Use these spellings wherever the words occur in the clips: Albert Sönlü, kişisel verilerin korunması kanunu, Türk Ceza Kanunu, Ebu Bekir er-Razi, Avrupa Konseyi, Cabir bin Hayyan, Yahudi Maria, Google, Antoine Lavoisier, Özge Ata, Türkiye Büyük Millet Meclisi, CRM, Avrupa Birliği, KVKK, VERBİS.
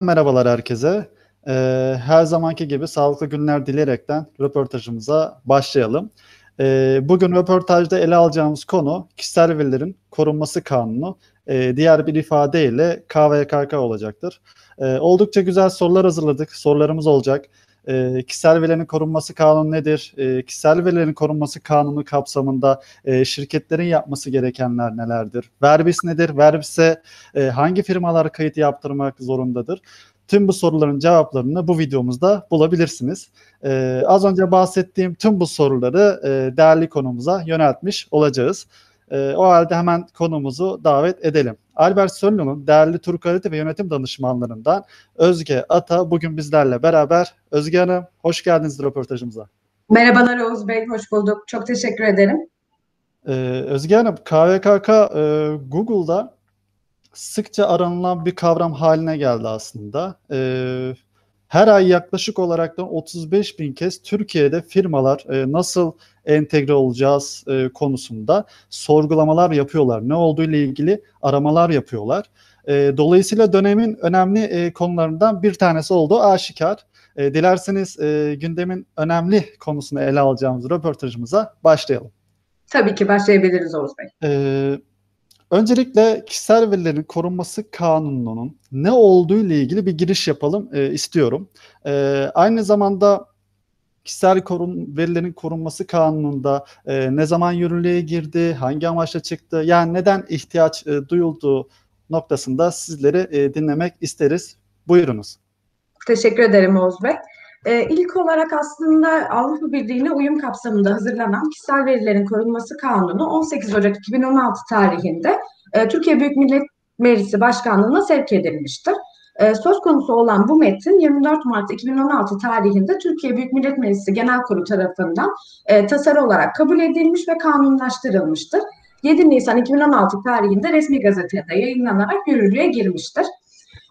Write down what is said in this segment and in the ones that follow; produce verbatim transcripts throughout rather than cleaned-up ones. Merhabalar herkese. Ee, her zamanki gibi sağlıklı günler dileyerekten röportajımıza başlayalım. Ee, bugün röportajda ele alacağımız konu kişisel verilerin korunması kanunu, ee, diğer bir ifadeyle K V K K olacaktır. Ee, oldukça güzel sorular hazırladık, sorularımız olacak. E, kişisel verilerin korunması kanunu nedir? E, kişisel verilerin korunması kanunu kapsamında e, şirketlerin yapması gerekenler nelerdir? VERBİS nedir? VERBİS'e e, hangi firmalar kayıt yaptırmak zorundadır? Tüm bu soruların cevaplarını bu videomuzda bulabilirsiniz. E, az önce bahsettiğim tüm bu soruları e, değerli konuğumuza yöneltmiş olacağız. E, o halde hemen konuğumuzu davet edelim. Albert Sönlü'nün değerli Turkalite ve yönetim danışmanlarından Özge Ata bugün bizlerle beraber. Özge Hanım, hoş geldiniz röportajımıza. Merhabalar Oğuz Bey, hoş bulduk. Çok teşekkür ederim. Ee, Özge Hanım, K V K K e, Google'da sıkça aranılan bir kavram haline geldi aslında. E, her ay yaklaşık olarak da otuz beş bin kez Türkiye'de firmalar e, nasıl entegre olacağız e, konusunda sorgulamalar yapıyorlar. Ne olduğu ile ilgili aramalar yapıyorlar. E, dolayısıyla dönemin önemli e, konularından bir tanesi olduğu aşikar. E, dilerseniz e, gündemin önemli konusunu ele alacağımız röportajımıza başlayalım. Tabii ki başlayabiliriz Oğuz Bey. E, öncelikle kişisel verilerin korunması kanununun ne olduğu ile ilgili bir giriş yapalım e, istiyorum. E, aynı zamanda kişisel korun, verilerin korunması kanununda e, ne zaman yürürlüğe girdi, hangi amaçla çıktı, yani neden ihtiyaç e, duyulduğu noktasında sizleri e, dinlemek isteriz. Buyurunuz. Teşekkür ederim Oğuz Bey. Ee, ilk olarak aslında Avrupa Birliği'ne uyum kapsamında hazırlanan Kişisel Verilerin Korunması Kanunu on sekiz Ocak iki bin on altı tarihinde e, Türkiye Büyük Millet Meclisi Başkanlığı'na sevk edilmiştir. Söz konusu olan bu metin yirmi dört Mart iki bin on altı tarihinde Türkiye Büyük Millet Meclisi Genel Kurulu tarafından e, tasarı olarak kabul edilmiş ve kanunlaştırılmıştır. yedi Nisan iki bin on altı tarihinde resmi gazetede yayınlanarak yürürlüğe girmiştir.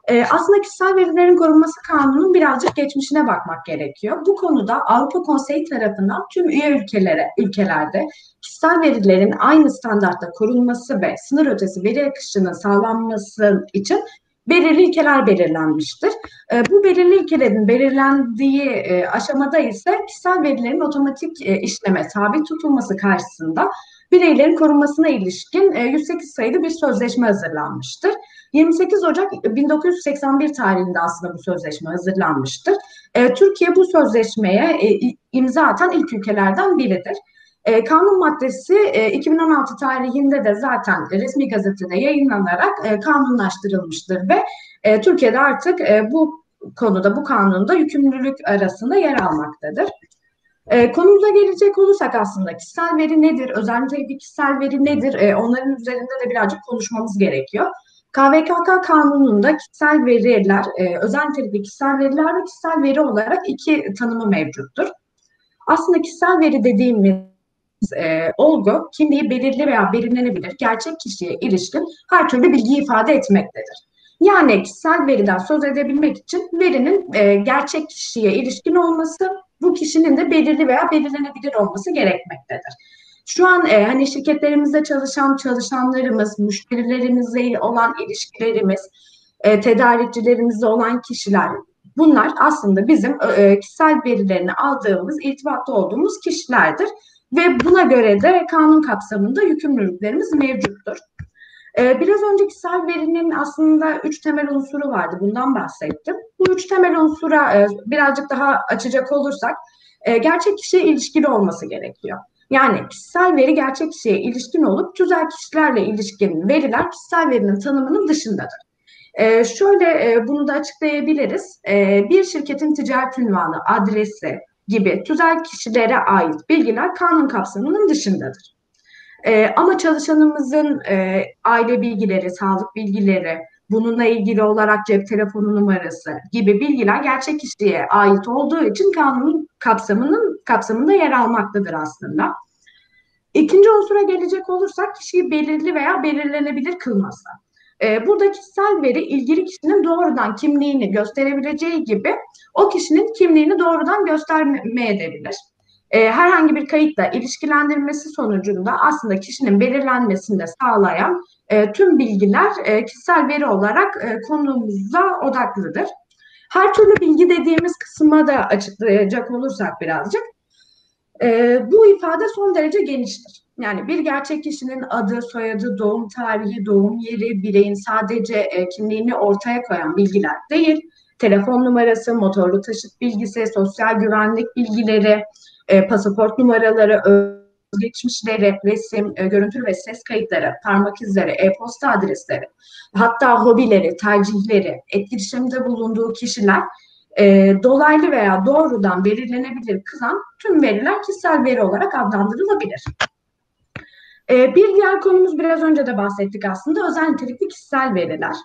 E, aslında kişisel verilerin korunması kanununun birazcık geçmişine bakmak gerekiyor. Bu konuda Avrupa Konseyi tarafından tüm üye ülkelere, ülkelerde kişisel verilerin aynı standartta korunması ve sınır ötesi veri akışının sağlanması için belirli ilkeler belirlenmiştir. Bu belirli ilkelerin belirlendiği aşamada ise kişisel verilerin otomatik işleme tabi tutulması karşısında bireylerin korunmasına ilişkin yüz sekiz sayılı bir sözleşme hazırlanmıştır. yirmi sekiz Ocak bin dokuz yüz seksen bir tarihinde aslında bu sözleşme hazırlanmıştır. Türkiye bu sözleşmeye imza atan ilk ülkelerden biridir. Kanun maddesi iki bin on altı tarihinde de zaten resmi gazetede yayınlanarak kanunlaştırılmıştır ve Türkiye'de artık bu konuda, bu kanunda yükümlülük arasında yer almaktadır. Konumuza gelecek olursak aslında kişisel veri nedir, özellikle kişisel veri nedir, onların üzerinde de birazcık konuşmamız gerekiyor. K V K K kanununda kişisel veriler, özel nitelikli kişisel veriler ve kişisel veri olarak iki tanımı mevcuttur. Aslında kişisel veri dediğimiz E, olgu, kimliği belirli veya belirlenebilir gerçek kişiye ilişkin her türlü bilgiyi ifade etmektedir. Yani kişisel veriden söz edebilmek için verinin e, gerçek kişiye ilişkin olması, bu kişinin de belirli veya belirlenebilir olması gerekmektedir. Şu an e, hani şirketlerimizde çalışan çalışanlarımız, müşterilerimizle olan ilişkilerimiz, e, tedarikçilerimizle olan kişiler, bunlar aslında bizim e, kişisel verilerini aldığımız, irtibatta olduğumuz kişilerdir. Ve buna göre de kanun kapsamında yükümlülüklerimiz mevcuttur. Ee, biraz önce kişisel verinin aslında üç temel unsuru vardı. Bundan bahsettim. Bu üç temel unsura e, birazcık daha açacak olursak e, gerçek kişiye ilişkili olması gerekiyor. Yani kişisel veri gerçek kişiye ilişkin olup tüzel kişilerle ilişkin veriler kişisel verinin tanımının dışındadır. Ee, şöyle e, bunu da açıklayabiliriz. E, bir şirketin ticaret ünvanı, adresi gibi tüzel kişilere ait bilgiler kanun kapsamının dışındadır. Ee, ama çalışanımızın e, aile bilgileri, sağlık bilgileri, bununla ilgili olarak cep telefonu numarası gibi bilgiler gerçek kişiye ait olduğu için kanun kapsamının kapsamında yer almaktadır aslında. İkinci unsura gelecek olursak kişiyi belirli veya belirlenebilir kılması. Burada kişisel veri ilgili kişinin doğrudan kimliğini gösterebileceği gibi o kişinin kimliğini doğrudan göstermeyebilir. Herhangi bir kayıtla ilişkilendirilmesi sonucunda aslında kişinin belirlenmesini de sağlayan e, tüm bilgiler e, kişisel veri olarak e, konumuza odaklıdır. Her türlü bilgi dediğimiz kısma da açıklayacak olursak birazcık, e, bu ifade son derece geniştir. Yani bir gerçek kişinin adı, soyadı, doğum tarihi, doğum yeri, bireyin sadece e, kimliğini ortaya koyan bilgiler değil, telefon numarası, motorlu taşıt bilgisi, sosyal güvenlik bilgileri, e, pasaport numaraları, özgeçmişleri, resim, e, görüntü ve ses kayıtları, parmak izleri, e-posta adresleri, hatta hobileri, tercihleri, etkileşimde bulunduğu kişiler, e, dolaylı veya doğrudan belirlenebilir kılan tüm veriler kişisel veri olarak adlandırılabilir. E, bir diğer konumuz, biraz önce de bahsettik aslında, özel nitelikli kişisel veriler.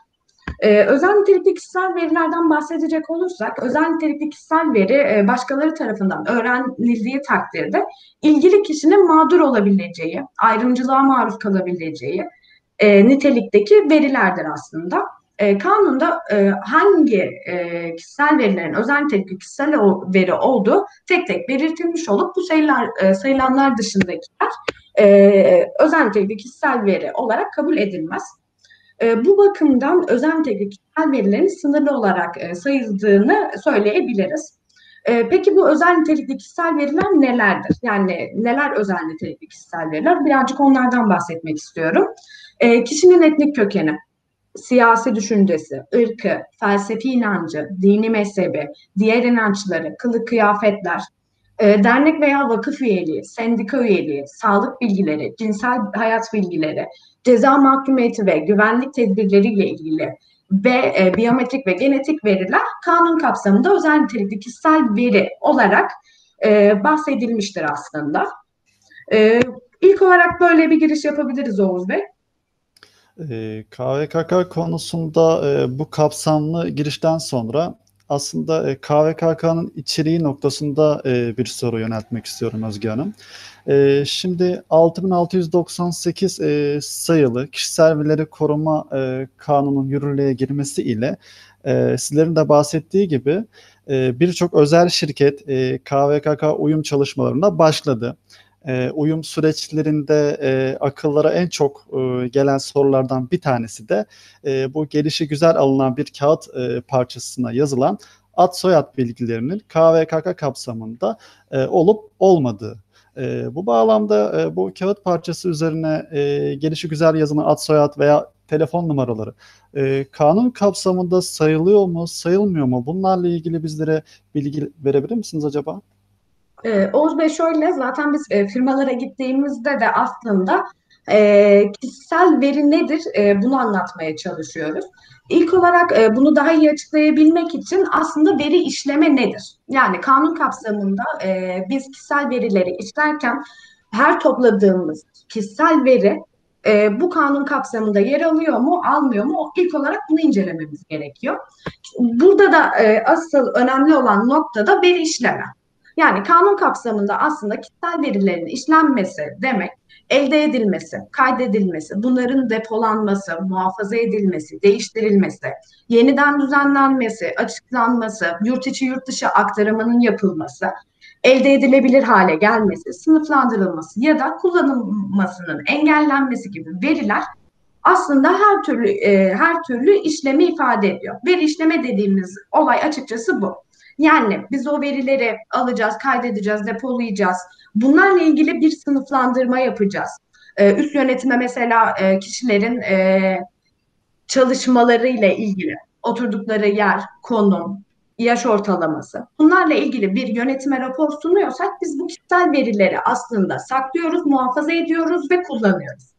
Ee, özel nitelikli kişisel verilerden bahsedecek olursak, özel nitelikli kişisel veri başkaları tarafından öğrenildiği takdirde ilgili kişinin mağdur olabileceği, ayrımcılığa maruz kalabileceği e, nitelikteki verilerdir aslında. E, kanunda e, hangi e, kişisel verilerin özel nitelikli kişisel veri olduğu tek tek belirtilmiş olup bu sayılar, e, sayılanlar dışındakiler e, özel nitelikli kişisel veri olarak kabul edilmez. Bu bakımdan özel nitelikli kişisel verilerin sınırlı olarak sayıldığını söyleyebiliriz. Peki bu özel nitelikli kişisel veriler nelerdir? Yani neler özel nitelikli kişisel veriler? Birazcık onlardan bahsetmek istiyorum. Kişinin etnik kökeni, siyasi düşüncesi, ırkı, felsefi inancı, dini mezhebi, diğer inançları, kılık kıyafetler, dernek veya vakıf üyeliği, sendika üyeliği, sağlık bilgileri, cinsel hayat bilgileri, ceza mahkumiyeti ve güvenlik tedbirleriyle ilgili ve e, biyometrik ve genetik veriler kanun kapsamında özel nitelikli kişisel veri olarak e, bahsedilmiştir aslında. E, ilk olarak böyle bir giriş yapabiliriz Oğuz Bey. E, K V K K konusunda e, bu kapsamlı girişten sonra aslında K V K K'nın içeriği noktasında bir soru yöneltmek istiyorum Özge Hanım. Şimdi altı bin altı yüz doksan sekiz sayılı Kişisel Verileri Koruma Kanunu'nun yürürlüğe girmesi ile sizlerin de bahsettiği gibi birçok özel şirket K V K K uyum çalışmalarına başladı. Uyum süreçlerinde akıllara en çok gelen sorulardan bir tanesi de bu gelişigüzel alınan bir kağıt parçasına yazılan ad soyad bilgilerinin K V K K kapsamında olup olmadığı. Bu bağlamda bu kağıt parçası üzerine gelişigüzel yazılan ad soyad veya telefon numaraları kanun kapsamında sayılıyor mu, sayılmıyor mu? Bunlarla ilgili bizlere bilgi verebilir misiniz acaba? Ee, Oğuz Bey şöyle, zaten biz e, firmalara gittiğimizde de aslında e, kişisel veri nedir e, bunu anlatmaya çalışıyoruz. İlk olarak e, bunu daha iyi açıklayabilmek için aslında veri işleme nedir? Yani kanun kapsamında e, biz kişisel verileri işlerken her topladığımız kişisel veri e, bu kanun kapsamında yer alıyor mu, almıyor mu? İlk olarak bunu incelememiz gerekiyor. Burada da e, asıl önemli olan nokta da veri işleme. Yani kanun kapsamında aslında kişisel verilerin işlenmesi demek, elde edilmesi, kaydedilmesi, bunların depolanması, muhafaza edilmesi, değiştirilmesi, yeniden düzenlenmesi, açıklanması, yurt içi yurt dışı aktarımının yapılması, elde edilebilir hale gelmesi, sınıflandırılması ya da kullanılmasının engellenmesi gibi veriler aslında her türlü e, her türlü işlemi ifade ediyor. Veri işleme dediğimiz olay açıkçası bu. Yani biz o verileri alacağız, kaydedeceğiz, depolayacağız. Bunlarla ilgili bir sınıflandırma yapacağız. Ee, üst yönetime mesela e, kişilerin e, çalışmalarıyla ilgili oturdukları yer, konum, yaş ortalaması. Bunlarla ilgili bir yönetime rapor sunuyorsak biz bu kişisel verileri aslında saklıyoruz, muhafaza ediyoruz ve kullanıyoruz.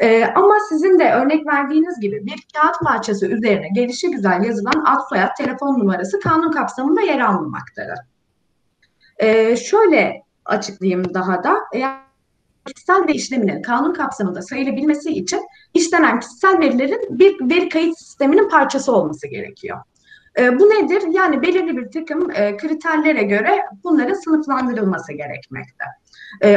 Ee, ama sizin de örnek verdiğiniz gibi bir kağıt parçası üzerine gelişigüzel yazılan ad soyad telefon numarası kanun kapsamında yer almamaktadır. Ee, şöyle açıklayayım daha da. Yani kişisel veri işleminin kanun kapsamında sayılabilmesi için işlenen kişisel verilerin bir veri kayıt sisteminin parçası olması gerekiyor. Ee, bu nedir? Yani belirli bir takım e, kriterlere göre bunların sınıflandırılması gerekmekte.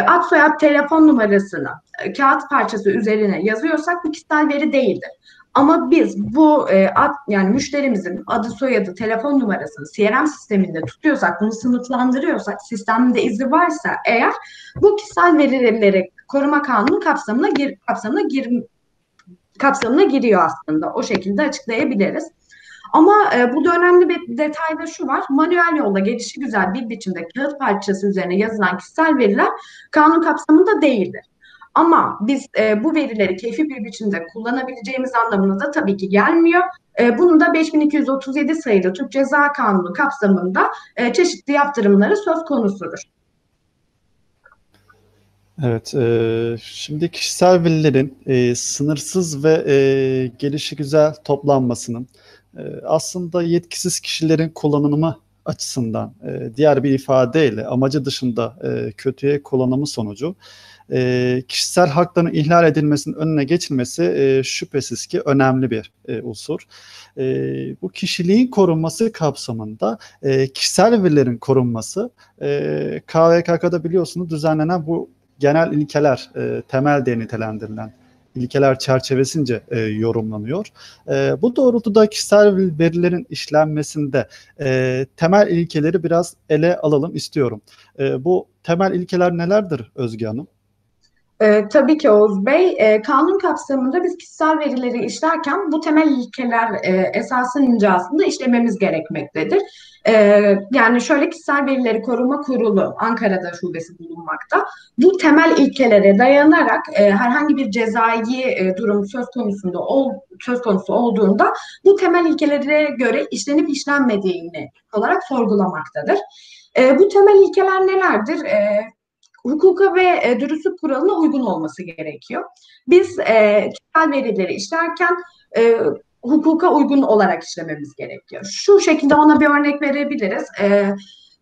Ad soyad telefon numarasını kağıt parçası üzerine yazıyorsak bu kişisel veri değildir. Ama biz bu ad, yani müşterimizin adı, soyadı, telefon numarasını C R M sisteminde tutuyorsak, bunu sınıflandırıyorsak, sistemde izi varsa eğer bu kişisel verileri koruma kanunu kapsamına gir, kapsamına gir, kapsamına giriyor aslında. O şekilde açıklayabiliriz. Ama e, burada önemli bir detayda şu var. Manuel yolda gelişigüzel bir biçimde kağıt parçası üzerine yazılan kişisel veriler kanun kapsamında değildir. Ama biz e, bu verileri keyfi bir biçimde kullanabileceğimiz anlamına da tabii ki gelmiyor. E, bunun da beş bin iki yüz otuz yedi sayılı Türk Ceza Kanunu kapsamında e, çeşitli yaptırımları söz konusudur. Evet, e, şimdi kişisel verilerin e, sınırsız ve e, gelişigüzel toplanmasının e, aslında yetkisiz kişilerin kullanımı açısından e, diğer bir ifadeyle amacı dışında e, kötüye kullanımı sonucu e, kişisel hakların ihlal edilmesinin önüne geçilmesi e, şüphesiz ki önemli bir e, unsur. E, bu kişiliğin korunması kapsamında e, kişisel verilerin korunması e, K V K K'da biliyorsunuz düzenlenen bu genel ilkeler, e, temel diye nitelendirilen ilkeler çerçevesince e, yorumlanıyor. E, bu doğrultuda kişisel verilerin işlenmesinde e, temel ilkeleri biraz ele alalım istiyorum. E, bu temel ilkeler nelerdir Özge Hanım? E, tabii ki Oğuz Bey. E, kanun kapsamında biz kişisel verileri işlerken bu temel ilkeler e, esasın incasında işlememiz gerekmektedir. Ee, yani şöyle Kişisel Verileri Koruma Kurulu Ankara'da şubesi bulunmakta. Bu temel ilkelere dayanarak e, herhangi bir cezai e, durum söz konusunda ol, söz konusu olduğunda bu temel ilkelere göre işlenip işlenmediğini olarak sorgulamaktadır. E, bu temel ilkeler nelerdir? E, hukuka ve e, dürüstlük kuralına uygun olması gerekiyor. Biz e, kişisel verileri işlerken e, hukuka uygun olarak işlememiz gerekiyor. Şu şekilde ona bir örnek verebiliriz. Ee,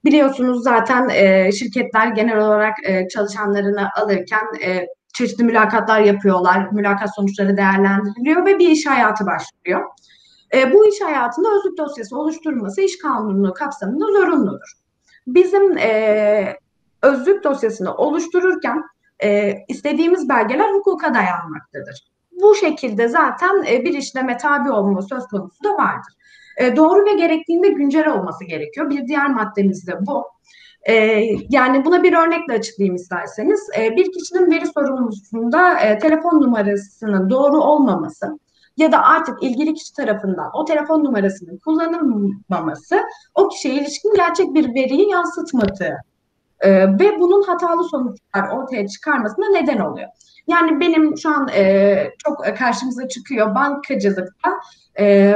biliyorsunuz zaten e, şirketler genel olarak e, çalışanlarını alırken e, çeşitli mülakatlar yapıyorlar. Mülakat sonuçları değerlendiriliyor ve bir iş hayatı başlıyor. E, bu iş hayatında özlük dosyası oluşturulması iş kanunu kapsamında zorunludur. Bizim e, özlük dosyasını oluştururken e, istediğimiz belgeler hukuka dayanmaktadır. Bu şekilde zaten bir işleme tabi olma söz konusu da vardır. E, doğru ve gerektiğinde güncel olması gerekiyor. Bir diğer maddemiz de bu. E, yani buna bir örnekle açıklayayım isterseniz. E, bir kişinin veri sorumlusunda e, telefon numarasının doğru olmaması ya da artık ilgili kişi tarafından o telefon numarasının kullanılmaması o kişiye ilişkin gerçek bir veriyi yansıtmadığı e, ve bunun hatalı sonuçlar ortaya çıkarmasına neden oluyor. Yani benim şu an e, çok karşımıza çıkıyor bankacılıkta e,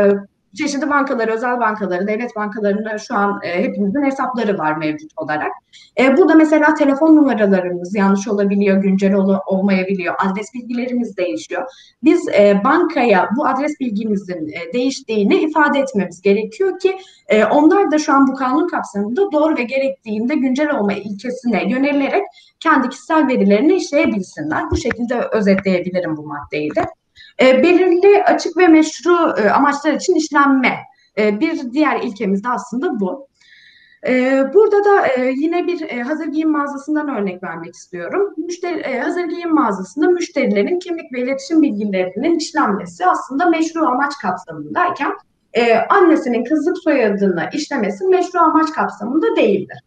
çeşitli bankaları, özel bankaları, devlet bankalarında şu an e, hepimizin hesapları var mevcut olarak. E, burada mesela telefon numaralarımız yanlış olabiliyor, güncel ol olmayabiliyor, adres bilgilerimiz değişiyor. Biz e, bankaya bu adres bilgimizin e, değiştiğini ifade etmemiz gerekiyor ki e, onlar da şu an bu kanun kapsamında doğru ve gerektiğinde güncel olma ilkesine yönelilerek kendi kişisel verilerini işleyebilsinler. Bu şekilde özetleyebilirim bu maddeyi de. E, belirli açık ve meşru e, amaçlar için işlenme e, bir diğer ilkemiz de aslında bu. E, burada da e, yine bir e, hazır giyim mağazasından örnek vermek istiyorum. Müşteri, e, hazır giyim mağazasında müşterilerin kimlik ve iletişim bilgilerinin işlenmesi aslında meşru amaç kapsamındayken e, annesinin kızlık soyadını işlemesi meşru amaç kapsamında değildir.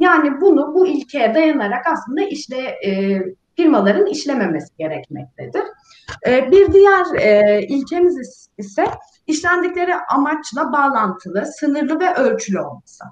Yani bunu bu ilkeye dayanarak aslında işte e, firmaların işlememesi gerekmektedir. Bir diğer e, ilkemiz ise işlendikleri amaçla bağlantılı, sınırlı ve ölçülü olması.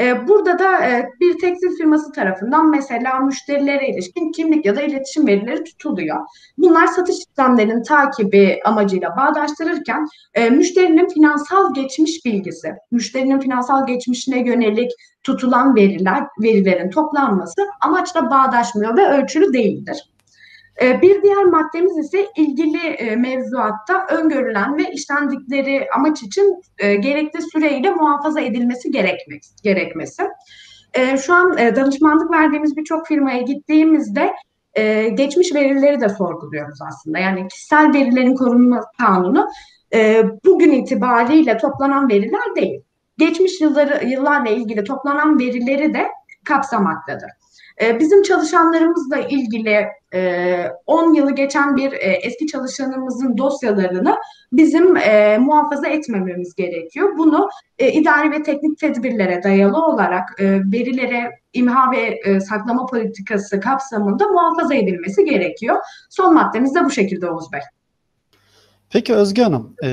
E, burada da e, bir tekstil firması tarafından mesela müşterilere ilişkin kimlik ya da iletişim verileri tutuluyor. Bunlar satış işlemlerinin takibi amacıyla bağdaştırırken e, müşterinin finansal geçmiş bilgisi, müşterinin finansal geçmişine yönelik tutulan veriler, verilerin toplanması amaçla bağdaşmıyor ve ölçülü değildir. Bir diğer maddemiz ise ilgili mevzuatta öngörülen ve işlendikleri amaç için gerekli süreyle muhafaza edilmesi gerekmesi. Şu an danışmanlık verdiğimiz birçok firmaya gittiğimizde geçmiş verileri de sorguluyoruz aslında. Yani kişisel verilerin korunma kanunu bugün itibariyle toplanan veriler değil. Geçmiş yılları, yıllarla ilgili toplanan verileri de kapsamaktadır. Bizim çalışanlarımızla ilgili on yılı geçen bir eski çalışanımızın dosyalarını bizim muhafaza etmememiz gerekiyor. Bunu idari ve teknik tedbirlere dayalı olarak verilere imha ve saklama politikası kapsamında muhafaza edilmesi gerekiyor. Son maddemiz de bu şekilde Oğuz Bey. Peki Özge Hanım, e,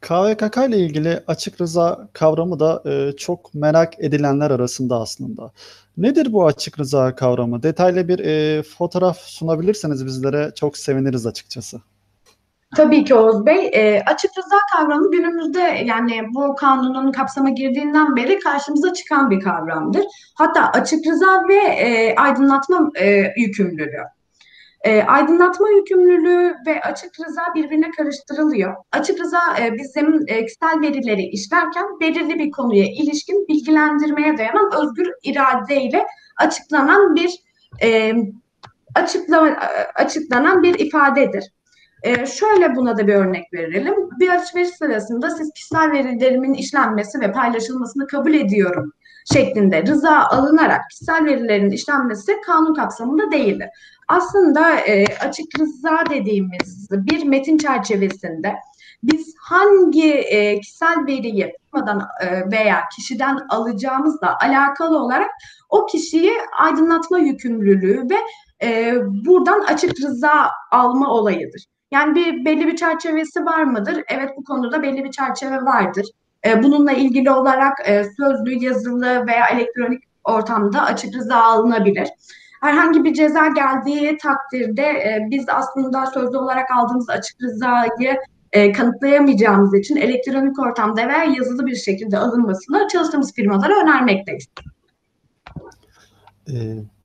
K V K K ile ilgili açık rıza kavramı da e, çok merak edilenler arasında aslında. Nedir bu açık rıza kavramı? Detaylı bir e, fotoğraf sunabilirseniz bizlere çok seviniriz açıkçası. Tabii ki Oğuz Bey. E, açık rıza kavramı günümüzde, yani bu kanunun kapsama girdiğinden beri karşımıza çıkan bir kavramdır. Hatta açık rıza ve e, aydınlatma e, yükümlülüğü. E, aydınlatma yükümlülüğü ve açık rıza birbirine karıştırılıyor. Açık rıza e, bizim e, kişisel verileri işlerken belirli bir konuya ilişkin bilgilendirmeye dayanan özgür iradeyle açıklanan bir e, açıkla, açıklanan bir ifadedir. Ee, şöyle buna da bir örnek verelim. Bir alışveriş sırasında siz kişisel verilerimin işlenmesi ve paylaşılmasını kabul ediyorum şeklinde rıza alınarak kişisel verilerin işlenmesi kanun kapsamında değildir. Aslında e, açık rıza dediğimiz bir metin çerçevesinde biz hangi e, kişisel veriyi firmadan e, veya kişiden alacağımızla alakalı olarak o kişiyi aydınlatma yükümlülüğü ve e, buradan açık rıza alma olayıdır. Yani bir belli bir çerçevesi var mıdır? Evet, bu konuda belli bir çerçeve vardır. E, bununla ilgili olarak e, sözlü, yazılı veya elektronik ortamda açık rıza alınabilir. Herhangi bir ceza geldiği takdirde e, biz aslında sözlü olarak aldığımız açık rızayı e, kanıtlayamayacağımız için elektronik ortamda veya yazılı bir şekilde alınmasını çalıştığımız firmalara önermekteyiz.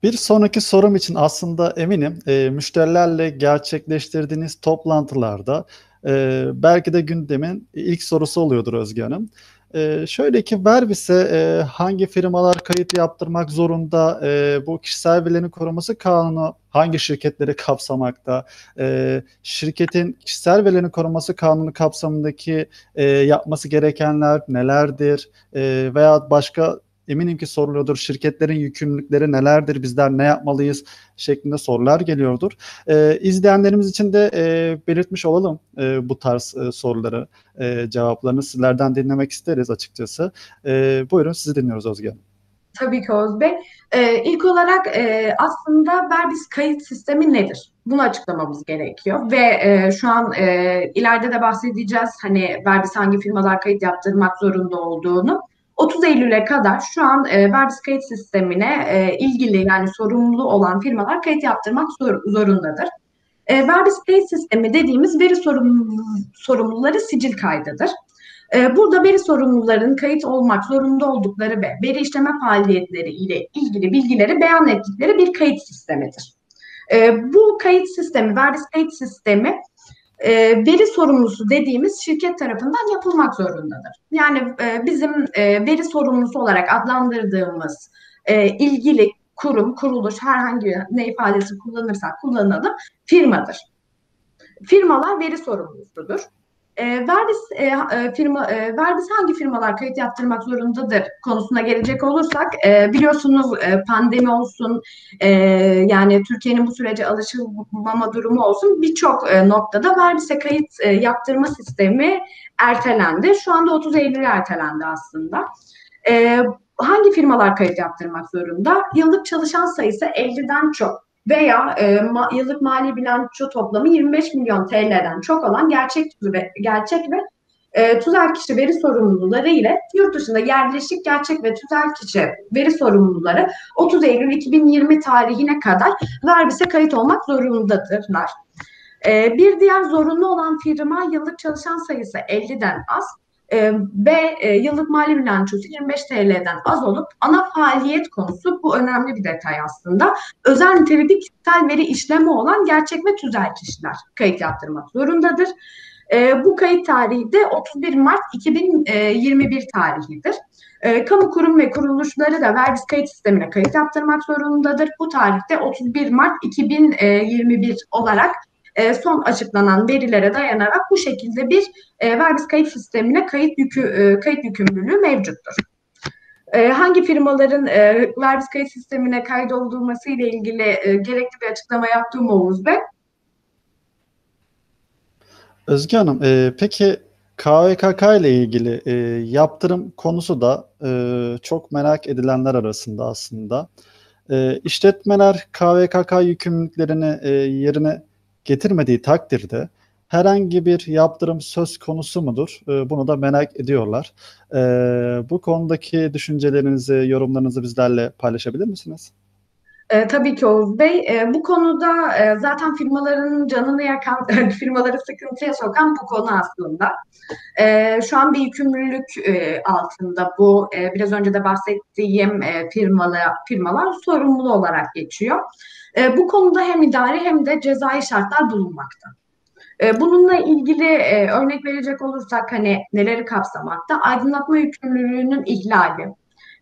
Bir sonraki sorum için aslında eminim e, müşterilerle gerçekleştirdiğiniz toplantılarda e, belki de gündemin ilk sorusu oluyordur Özge Hanım. E, şöyle ki VERBİS'e e, hangi firmalar kayıt yaptırmak zorunda, e, bu kişisel verilerin korunması kanunu hangi şirketleri kapsamakta, e, şirketin kişisel verilerin korunması kanunu kapsamındaki e, yapması gerekenler nelerdir e, veya başka... Eminim ki soruluyordur. Şirketlerin yükümlülükleri nelerdir? Bizler ne yapmalıyız? Şeklinde sorular geliyordur. Ee, izleyenlerimiz için de e, belirtmiş olalım e, bu tarz e, soruları, e, cevaplarını sizlerden dinlemek isteriz açıkçası. E, buyurun, sizi dinliyoruz Özge Hanım. Tabii ki Oğuz Bey. Ee, ilk olarak e, aslında VERBİS kayıt sistemi nedir? Bunu açıklamamız gerekiyor ve e, şu an e, ileride de bahsedeceğiz, hani VERBİS hangi firmalar kayıt yaptırmak zorunda olduğunu. otuz Eylül'e kadar şu an e, VERBİS kayıt sistemine e, ilgili, yani sorumlu olan firmalar kayıt yaptırmak zor, zorundadır. E, VERBİS kayıt sistemi dediğimiz veri sorumlu, sorumluları sicil kaydıdır. E, burada veri sorumluların kayıt olmak zorunda oldukları ve veri işleme faaliyetleri ile ilgili bilgileri beyan ettikleri bir kayıt sistemidir. E, bu kayıt sistemi, VERBİS kayıt sistemi, veri sorumlusu dediğimiz şirket tarafından yapılmak zorundadır. Yani bizim veri sorumlusu olarak adlandırdığımız ilgili kurum, kuruluş, herhangi ne ifadesi kullanırsak kullanalım, firmadır. Firmalar veri sorumlusudur. VERBİS firma, VERBİS hangi firmalar kayıt yaptırmak zorundadır konusuna gelecek olursak, biliyorsunuz pandemi olsun, yani Türkiye'nin bu sürece alışılmama durumu olsun, birçok noktada VERBİS'e kayıt yaptırma sistemi ertelendi. Şu anda otuz Eylül'e ertelendi aslında. Hangi firmalar kayıt yaptırmak zorunda? Yıllık çalışan sayısı elli'den çok veya e, ma yıllık mali bilanço toplamı yirmi beş milyon T L'den çok olan gerçek ve, gerçek ve e, tüzel kişi veri sorumluları ile yurt dışında yerleşik gerçek ve tüzel kişi veri sorumluları otuz Eylül iki bin yirmi tarihine kadar VERBİS'e kayıt olmak zorundadırlar. E, bir diğer zorunlu olan firma yıllık çalışan sayısı elli'den az ve e, yıllık mali bilançosu yirmi beş T L'den az olup ana faaliyet konusu, bu önemli bir detay aslında, özel nitelikli kişisel veri işlemi olan gerçek ve tüzel kişiler kayıt yaptırmak zorundadır. E, bu kayıt tarihi de otuz bir Mart iki bin yirmi bir tarihidir. E, kamu kurum ve kuruluşları da VERBİS kayıt sistemine kayıt yaptırmak zorundadır. Bu tarihte otuz bir Mart iki bin yirmi bir olarak E, son açıklanan verilere dayanarak bu şekilde bir e, VERBİS kayıt sistemine kayıt yükü, e, kayıt yükümlülüğü mevcuttur. E, hangi firmaların e, VERBİS kayıt sistemine kaydolması ile ilgili e, gerekli bir açıklama yaptım Oğuz Bey? Özge Hanım, e, peki K V K K ile ilgili e, yaptırım konusu da e, çok merak edilenler arasında aslında. E, işletmeler K V K K yükümlülüklerini e, yerine getirmediği takdirde herhangi bir yaptırım söz konusu mudur? E, bunu da merak ediyorlar. E, bu konudaki düşüncelerinizi, yorumlarınızı bizlerle paylaşabilir misiniz? E, tabii ki Oğuz Bey. E, bu konuda e, zaten firmaların canını yakan, firmaları sıkıntıya sokan bu konu aslında. E, şu an bir yükümlülük e, altında bu. E, biraz önce de bahsettiğim e, firmalı, firmalar sorumlu olarak geçiyor. E, bu konuda hem idari hem de cezai şartlar bulunmakta. E, bununla ilgili e, örnek verecek olursak hani neleri kapsamakta? Aydınlatma yükümlülüğünün ihlali,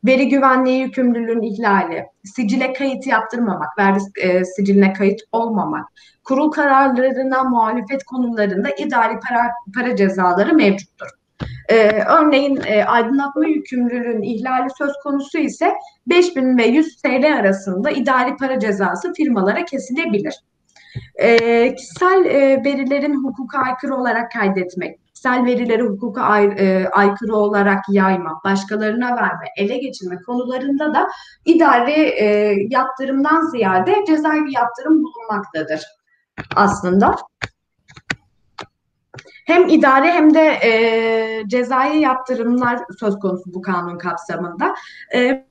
veri güvenliği yükümlülüğün ihlali, sicile kayıt yaptırmamak, VERBİS e, siciline kayıt olmamak, kurul kararlarına muhalefet konularında idari para, para cezaları mevcuttur. E, örneğin e, aydınlatma yükümlülüğün ihlali söz konusu ise beş bin ve yüz Türk Lirası arasında idari para cezası firmalara kesilebilir. E, kişisel e, verilerin hukuka aykırı olarak kaydetmek, kişisel verileri hukuka ay, e, aykırı olarak yayma, başkalarına verme, ele geçirme konularında da idari e, yaptırımdan ziyade cezai bir yaptırım bulunmaktadır aslında. Hem idari hem de e, cezai yaptırımlar söz konusu bu kanun kapsamında. E,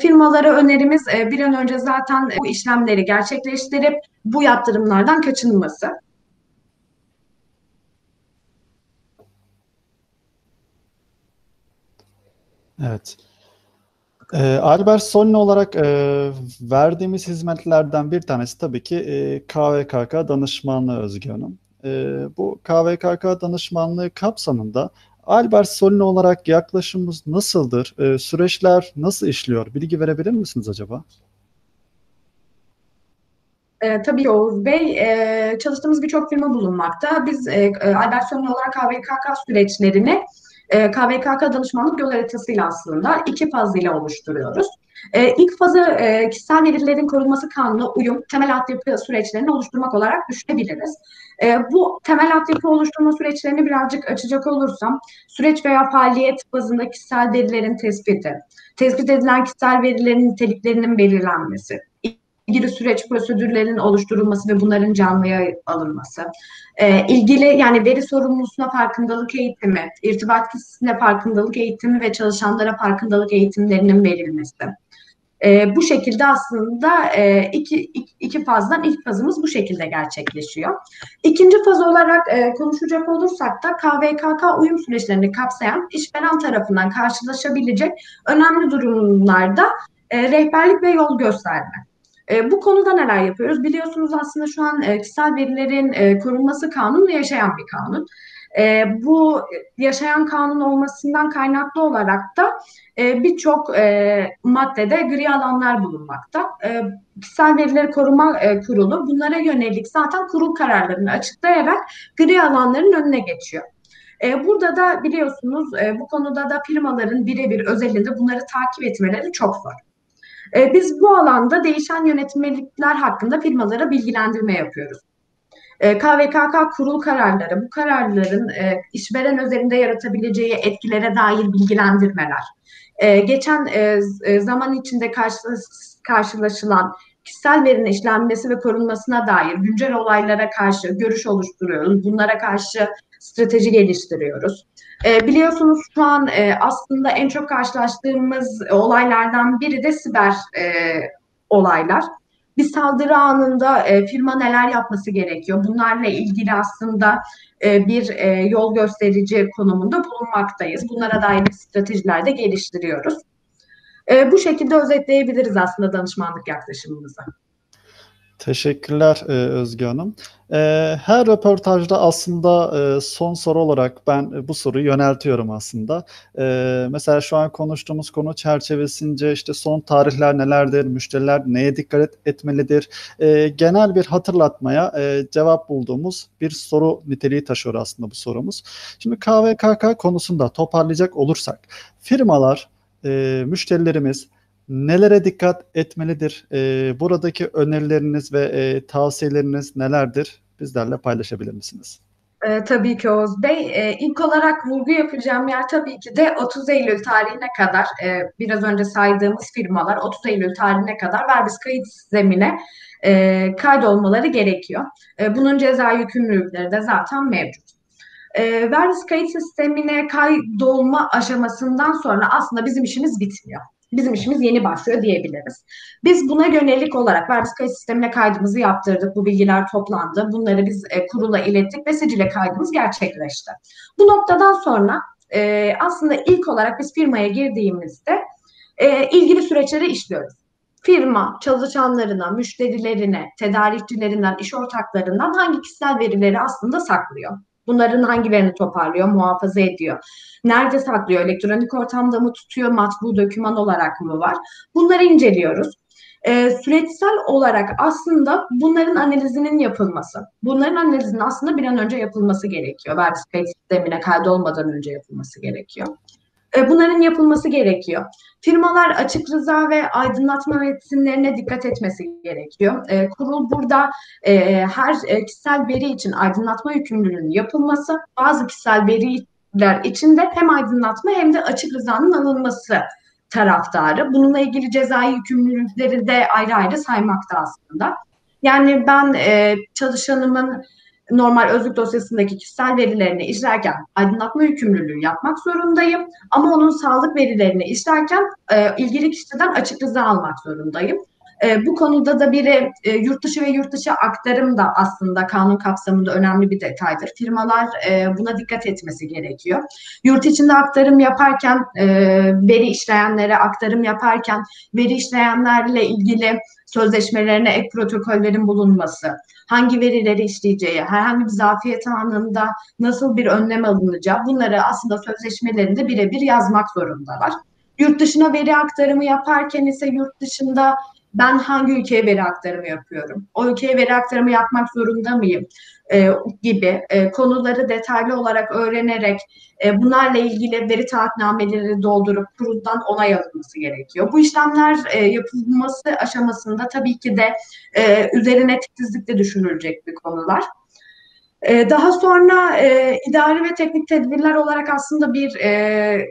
Firmalara önerimiz bir an önce zaten bu işlemleri gerçekleştirip bu yaptırımlardan kaçınılması. Evet. E, Albert Sönlü olarak e, verdiğimiz hizmetlerden bir tanesi tabii ki e, K V K K danışmanlığı Özge Hanım. E, bu K V K K danışmanlığı kapsamında Albert Sönlü olarak yaklaşımımız nasıldır? E, süreçler nasıl işliyor? Bilgi verebilir misiniz acaba? E, tabii Oğuz Bey. E, çalıştığımız birçok firma bulunmakta. Biz e, Albert Sönlü olarak K V K K süreçlerini e, K V K K danışmanlık yol haritasıyla aslında iki faz ile oluşturuyoruz. E, ilk fazı e, kişisel verilerin korunması kanunu uyum, temel altyapı süreçlerini oluşturmak olarak düşünebiliriz. E, bu temel altyapı oluşturma süreçlerini birazcık açacak olursam, süreç veya faaliyet bazında kişisel verilerin tespiti, tespit edilen kişisel verilerin niteliklerinin belirlenmesi, ilgili süreç prosedürlerinin oluşturulması ve bunların canlıya alınması, e, ilgili yani veri sorumlusuna farkındalık eğitimi, irtibat kişisine farkındalık eğitimi ve çalışanlara farkındalık eğitimlerinin verilmesi. E, bu şekilde aslında e, iki, iki, iki fazdan ilk fazımız bu şekilde gerçekleşiyor. İkinci faz olarak e, konuşacak olursak da K V K K uyum süreçlerini kapsayan işveren tarafından karşılaşabilecek önemli durumlarda e, rehberlik ve yol gösterme. E, bu konuda neler yapıyoruz? Biliyorsunuz aslında şu an e, kişisel verilerin e, korunması kanunu yaşayan bir kanun. E, bu yaşayan kanun olmasından kaynaklı olarak da e, birçok e, maddede gri alanlar bulunmakta. E, Kişisel Verileri Koruma e, Kurulu bunlara yönelik zaten kurul kararlarını açıklayarak gri alanların önüne geçiyor. E, burada da biliyorsunuz e, bu konuda da firmaların birebir özelinde bunları takip etmeleri çok zor. E, biz bu alanda değişen yönetmelikler hakkında firmalara bilgilendirme yapıyoruz. K V K K kurul kararları, bu kararların e, işveren üzerinde yaratabileceği etkilere dair bilgilendirmeler, e, geçen e, zaman içinde karşılaşılan kişisel verinin işlenmesi ve korunmasına dair güncel olaylara karşı görüş oluşturuyoruz, bunlara karşı strateji geliştiriyoruz. E, biliyorsunuz şu an e, aslında en çok karşılaştığımız olaylardan biri de siber e, olaylar. Bir saldırı anında e, firma neler yapması gerekiyor? Bunlarla ilgili aslında e, bir e, yol gösterici konumunda bulunmaktayız. Bunlara dair stratejiler de geliştiriyoruz. E, bu şekilde özetleyebiliriz aslında danışmanlık yaklaşımımızı. Teşekkürler Özge Hanım. Her röportajda aslında son soru olarak ben bu soruyu yöneltiyorum aslında. Mesela şu an konuştuğumuz konu çerçevesince işte son tarihler nelerdir, müşteriler neye dikkat etmelidir? Genel bir hatırlatmaya cevap bulduğumuz bir soru niteliği taşıyor aslında bu sorumuz. Şimdi K V K K konusunda toparlayacak olursak firmalar, müşterilerimiz nelere dikkat etmelidir? E, buradaki önerileriniz ve e, tavsiyeleriniz nelerdir? Bizlerle paylaşabilir misiniz? Ee, tabii ki Oğuz Bey. Ee, ilk olarak vurgu yapacağım yer tabii ki de otuz Eylül tarihine kadar, e, biraz önce saydığımız firmalar otuz Eylül tarihine kadar VERBİS kayıt sistemine e, kaydolmaları gerekiyor. E, bunun ceza yükümlülükleri de zaten mevcut. E, VERBİS kayıt sistemine kaydolma aşamasından sonra aslında bizim işimiz bitmiyor. Bizim işimiz yeni başlıyor diyebiliriz. Biz buna yönelik olarak VERBİS kayıt sistemine kaydımızı yaptırdık. Bu bilgiler toplandı. Bunları biz e, kurula ilettik ve sicile kaydımız gerçekleşti. Bu noktadan sonra e, aslında ilk olarak biz firmaya girdiğimizde e, ilgili süreçleri işliyoruz. Firma çalışanlarına, müşterilerine, tedarikçilerinden, iş ortaklarından hangi kişisel verileri aslında saklıyor? Bunların hangilerini toparlıyor, muhafaza ediyor? Nerede saklıyor? Elektronik ortamda mı tutuyor? Matbu doküman olarak mı var? Bunları inceliyoruz. Ee, süreçsel olarak aslında bunların analizinin yapılması, bunların analizinin aslında bir an önce yapılması gerekiyor. VERBİS kayıt sistemine kaydolmadan önce yapılması gerekiyor. Ee, bunların yapılması gerekiyor. Firmalar açık rıza ve aydınlatma metinlerine dikkat etmesi gerekiyor. E, kurul burada e, her e, kişisel veri için aydınlatma yükümlülüğünün yapılması, bazı kişisel veriler için de hem aydınlatma hem de açık rızanın alınması taraftarı. Bununla ilgili cezai yükümlülükleri de ayrı ayrı saymakta aslında. Yani ben e, çalışanımın normal özlük dosyasındaki kişisel verilerini işlerken aydınlatma yükümlülüğü yapmak zorundayım. Ama onun sağlık verilerini işlerken e, ilgili kişiden açık rıza almak zorundayım. E, bu konuda da biri e, yurt dışı ve yurt dışı aktarım da aslında kanun kapsamında önemli bir detaydır. Firmalar e, buna dikkat etmesi gerekiyor. Yurt içinde aktarım yaparken, e, veri işleyenlere aktarım yaparken veri işleyenlerle ilgili sözleşmelerine ek protokollerin bulunması, hangi verileri işleyeceği, herhangi bir zafiyet anında nasıl bir önlem alınacağı, bunları aslında sözleşmelerinde birebir yazmak zorundalar. Yurt dışına veri aktarımı yaparken ise yurt dışında ben hangi ülkeye veri aktarımı yapıyorum, o ülkeye veri aktarımı yapmak zorunda mıyım e, gibi e, konuları detaylı olarak öğrenerek e, bunlarla ilgili veri taahhütnameleri doldurup kuruldan onay alınması gerekiyor. Bu işlemler e, yapılması aşamasında tabii ki de e, üzerine titizlikle düşünülecek bir konular. E, daha sonra e, idari ve teknik tedbirler olarak aslında bir e,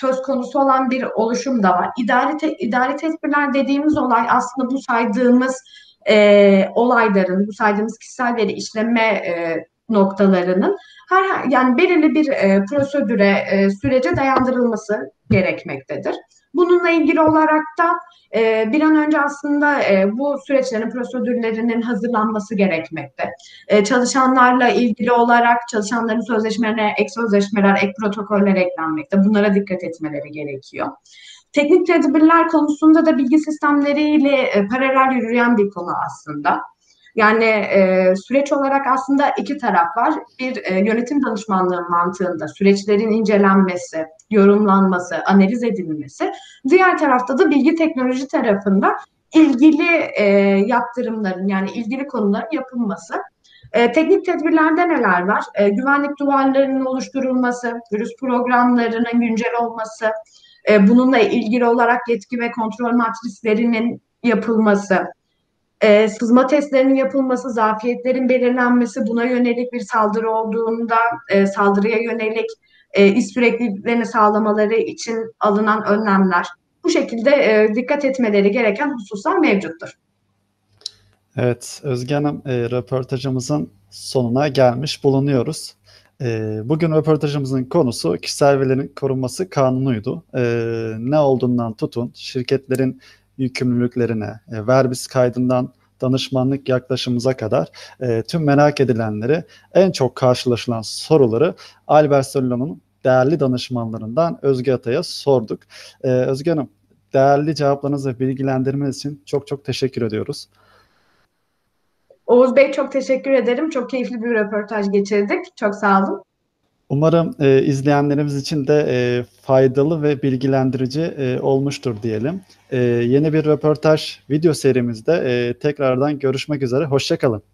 söz konusu olan bir oluşum da var. İdari, te, idari tedbirler dediğimiz olay aslında bu saydığımız e, olayların, bu saydığımız kişisel veri işleme e, noktalarının her, yani belirli bir e, prosedüre, e, sürece dayandırılması gerekmektedir. Bununla ilgili olarak da e, bir an önce aslında e, bu süreçlerin, prosedürlerinin hazırlanması gerekmekte. E, çalışanlarla ilgili olarak çalışanların sözleşmelerine ek sözleşmeler, ek protokoller eklenmekte. Bunlara dikkat etmeleri gerekiyor. Teknik tedbirler konusunda da bilgi sistemleriyle e, paralel yürüyen bir konu aslında. Yani e, süreç olarak aslında iki taraf var. Bir e, yönetim danışmanlığı mantığında süreçlerin incelenmesi, yorumlanması, analiz edilmesi. Diğer tarafta da bilgi teknoloji tarafında ilgili e, yaptırımların, yani ilgili konuların yapılması. E, teknik tedbirlerde neler var? E, güvenlik duvarlarının oluşturulması, virüs programlarının güncel olması, e, bununla ilgili olarak yetki ve kontrol matrislerinin yapılması, E, sızma testlerinin yapılması, zafiyetlerin belirlenmesi, buna yönelik bir saldırı olduğunda e, saldırıya yönelik e, iş sürekliliklerini sağlamaları için alınan önlemler, bu şekilde e, dikkat etmeleri gereken hususlar mevcuttur. Evet, Özge Hanım, e, röportajımızın sonuna gelmiş bulunuyoruz. E, bugün röportajımızın konusu kişisel verilerin korunması kanunuydu. E, ne olduğundan tutun, şirketlerin yükümlülüklerine, e, VERBİS kaydından danışmanlık yaklaşımımıza kadar e, tüm merak edilenleri, en çok karşılaşılan soruları Albert Sönlü'nün değerli danışmanlarından Özge Ata'ya sorduk. E, Özge Hanım, değerli cevaplarınız ve bilgilendirmeniz için çok çok teşekkür ediyoruz. Oğuz Bey, çok teşekkür ederim. Çok keyifli bir röportaj geçirdik. Çok sağ olun. Umarım e, izleyenlerimiz için de e, faydalı ve bilgilendirici e, olmuştur diyelim. E, yeni bir röportaj video serimizde e, tekrardan görüşmek üzere. Hoşça kalın.